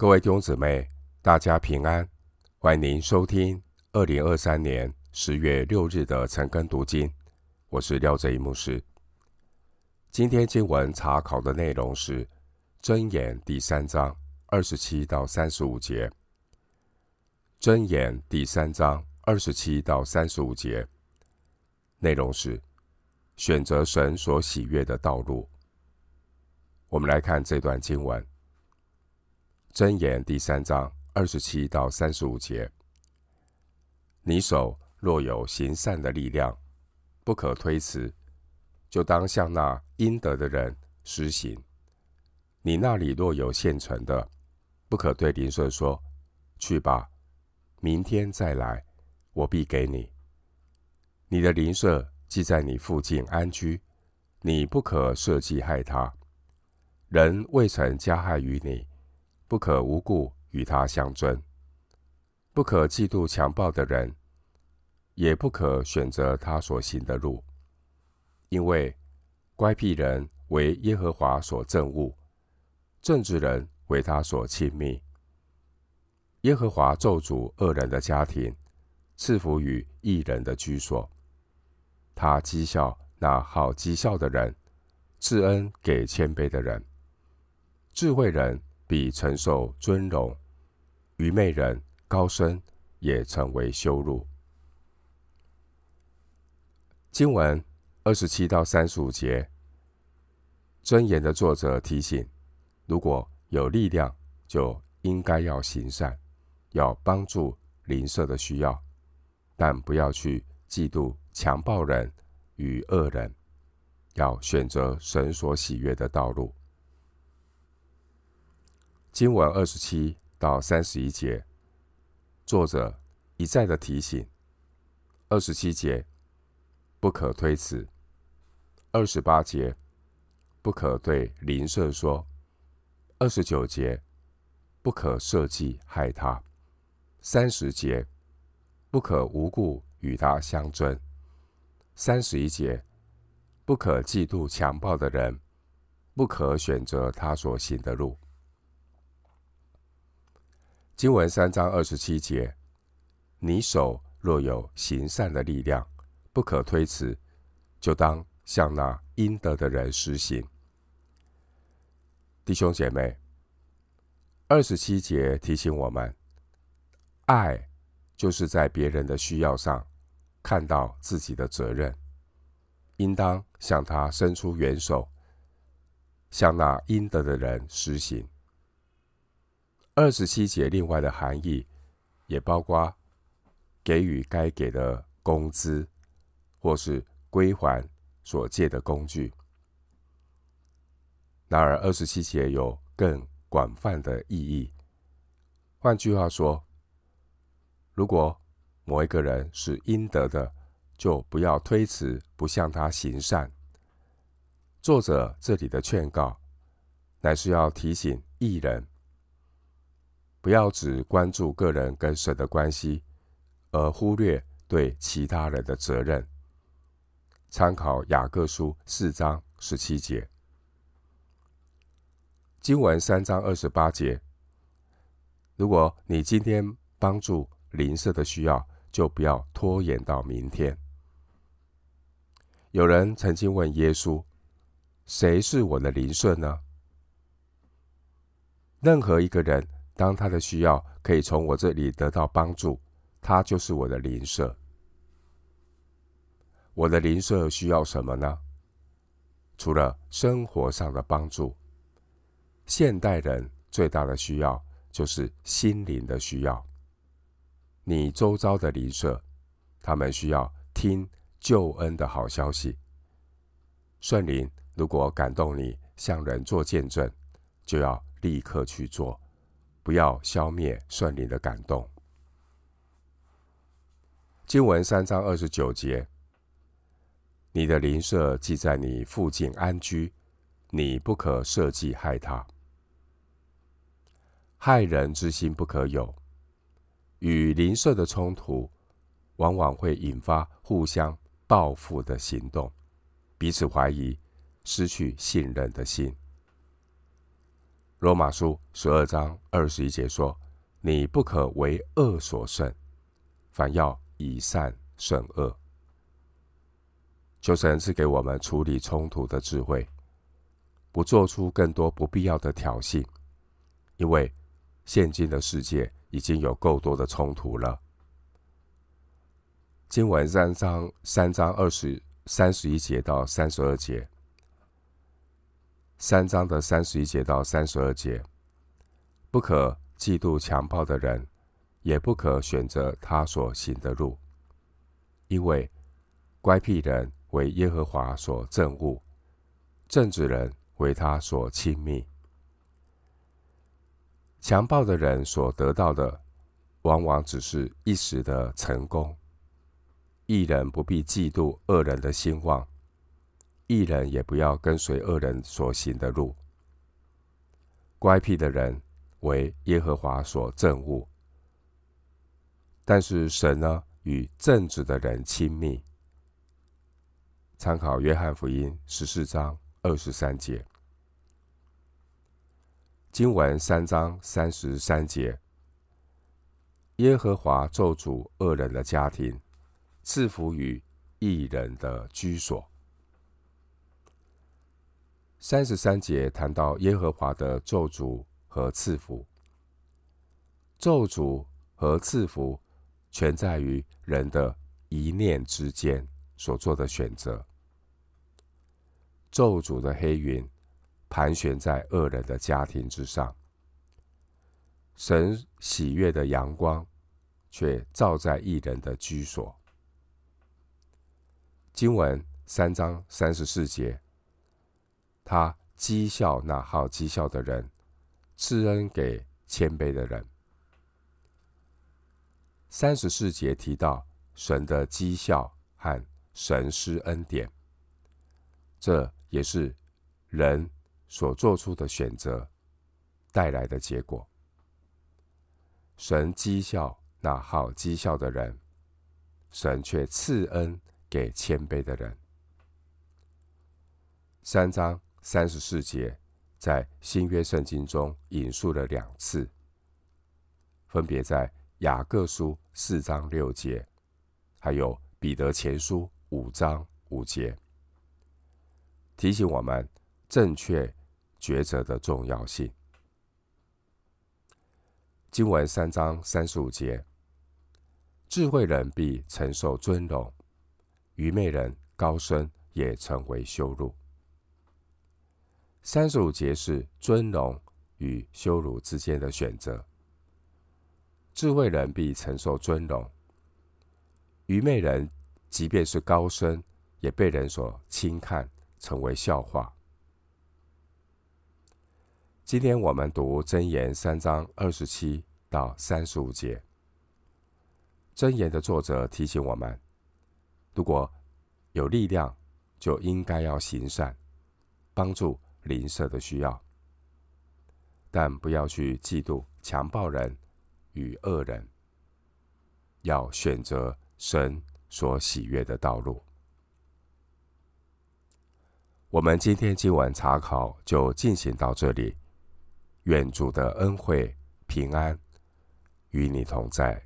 各位弟兄姊妹，大家平安，欢迎您收听2023年10月6日的晨更读经，我是廖哲一牧师。今天经文查考的内容是箴言第3章27到35节。箴言第3章27到35节内容是选择神所喜悦的道路。我们来看这段经文，箴言第3章27到35节，你手若有行善的力量，不可推辞，就当向那应得的人施行。你那里若有现成的，不可对邻舍说，去吧，明天再来，我必给你。你的邻舍既在你附近安居，你不可设计害他。人未曾加害于你，不可无故与他相争。不可嫉妒强暴的人，也不可选择他所行的路。因为乖僻人为耶和华所憎恶，正直人为他所亲密。耶和华咒诅恶人的家庭，赐福于义人的居所。他讥笑那好讥笑的人，赐恩给谦卑的人。智慧人必承受尊荣，愚昧人高升也成为羞辱。经文27到35节，箴言的作者提醒，如果有力量就应该要行善，要帮助邻舍的需要，但不要去嫉妒强暴人与恶人，要选择神所喜悦的道路。经文27到31节，作者一再的提醒。27节，不可推辞。28节，不可对邻舍说。29节，不可设计害他。30节，不可无故与他相争。31节，不可嫉妒强暴的人，不可选择他所行的路。经文3章27节，你手若有行善的力量，不可推辞，就当向那应得的人施行。弟兄姐妹，27节提醒我们，爱就是在别人的需要上看到自己的责任，应当向他伸出援手，向那应得的人施行。27节另外的含义也包括给予该给的工资，或是归还所借的工具。然而27节有更广泛的意义，换句话说，如果某一个人是应得的，就不要推辞，不向他行善。作者这里的劝告乃是要提醒义人，不要只关注个人跟神的关系，而忽略对其他人的责任。参考雅各书4章17节。经文3章28节，如果你今天帮助邻舍的需要，就不要拖延到明天。有人曾经问耶稣，谁是我的邻舍呢？任何一个人当他的需要可以从我这里得到帮助，他就是我的邻舍。我的邻舍需要什么呢？除了生活上的帮助，现代人最大的需要就是心灵的需要。你周遭的邻舍，他们需要听救恩的好消息。圣灵如果感动你向人做见证，就要立刻去做，不要消灭圣灵的感动。经文3章29节，你的邻舍既在你附近安居，你不可设计害他。害人之心不可有。与邻舍的冲突往往会引发互相报复的行动，彼此怀疑，失去信任的心。罗马书12章21节说：你不可为恶所胜，反要以善胜恶。求神赐给我们处理冲突的智慧，不做出更多不必要的挑衅，因为现今的世界已经有够多的冲突了。经文3章31节到32节，3章的31节到32节，不可嫉妒强暴的人，也不可选择他所行的路，因为乖僻人为耶和华所憎恶，正直人为他所亲密。强暴的人所得到的，往往只是一时的成功。义人不必嫉妒恶人的兴旺，义人也不要跟随恶人所行的路。乖僻的人为耶和华所憎恶，但是神呢，与正直的人亲密。参考约翰福音14章23节。经文3章33节，耶和华咒诅恶人的家庭，赐福于义人的居所。33节谈到耶和华的咒诅和赐福，咒诅和赐福全在于人的一念之间所做的选择。咒诅的黑云盘旋在恶人的家庭之上，神喜悦的阳光却照在义人的居所。经文3章34节，他讥笑那好讥笑的人，赐恩给谦卑的人。34节提到神的讥笑和神施恩典，这也是人所做出的选择带来的结果。神讥笑那好讥笑的人，神却赐恩给谦卑的人。3章34节在新约圣经中引述了2次，分别在雅各书4章6节，还有彼得前书5章5节，提醒我们正确抉择的重要性。经文3章35节，智慧人必承受尊荣，愚昧人高升也成为羞辱。35节是尊荣与羞辱之间的选择，智慧人必承受尊荣，愚昧人即便是高升，也被人所轻看，成为笑话。今天我们读箴言3章27到35节，箴言的作者提醒我们，如果有力量，就应该要行善，帮助邻舍的需要，但不要去嫉妒强暴人与恶人，要选择神所喜悦的道路。我们今天经文查考就进行到这里，愿主的恩惠平安与你同在。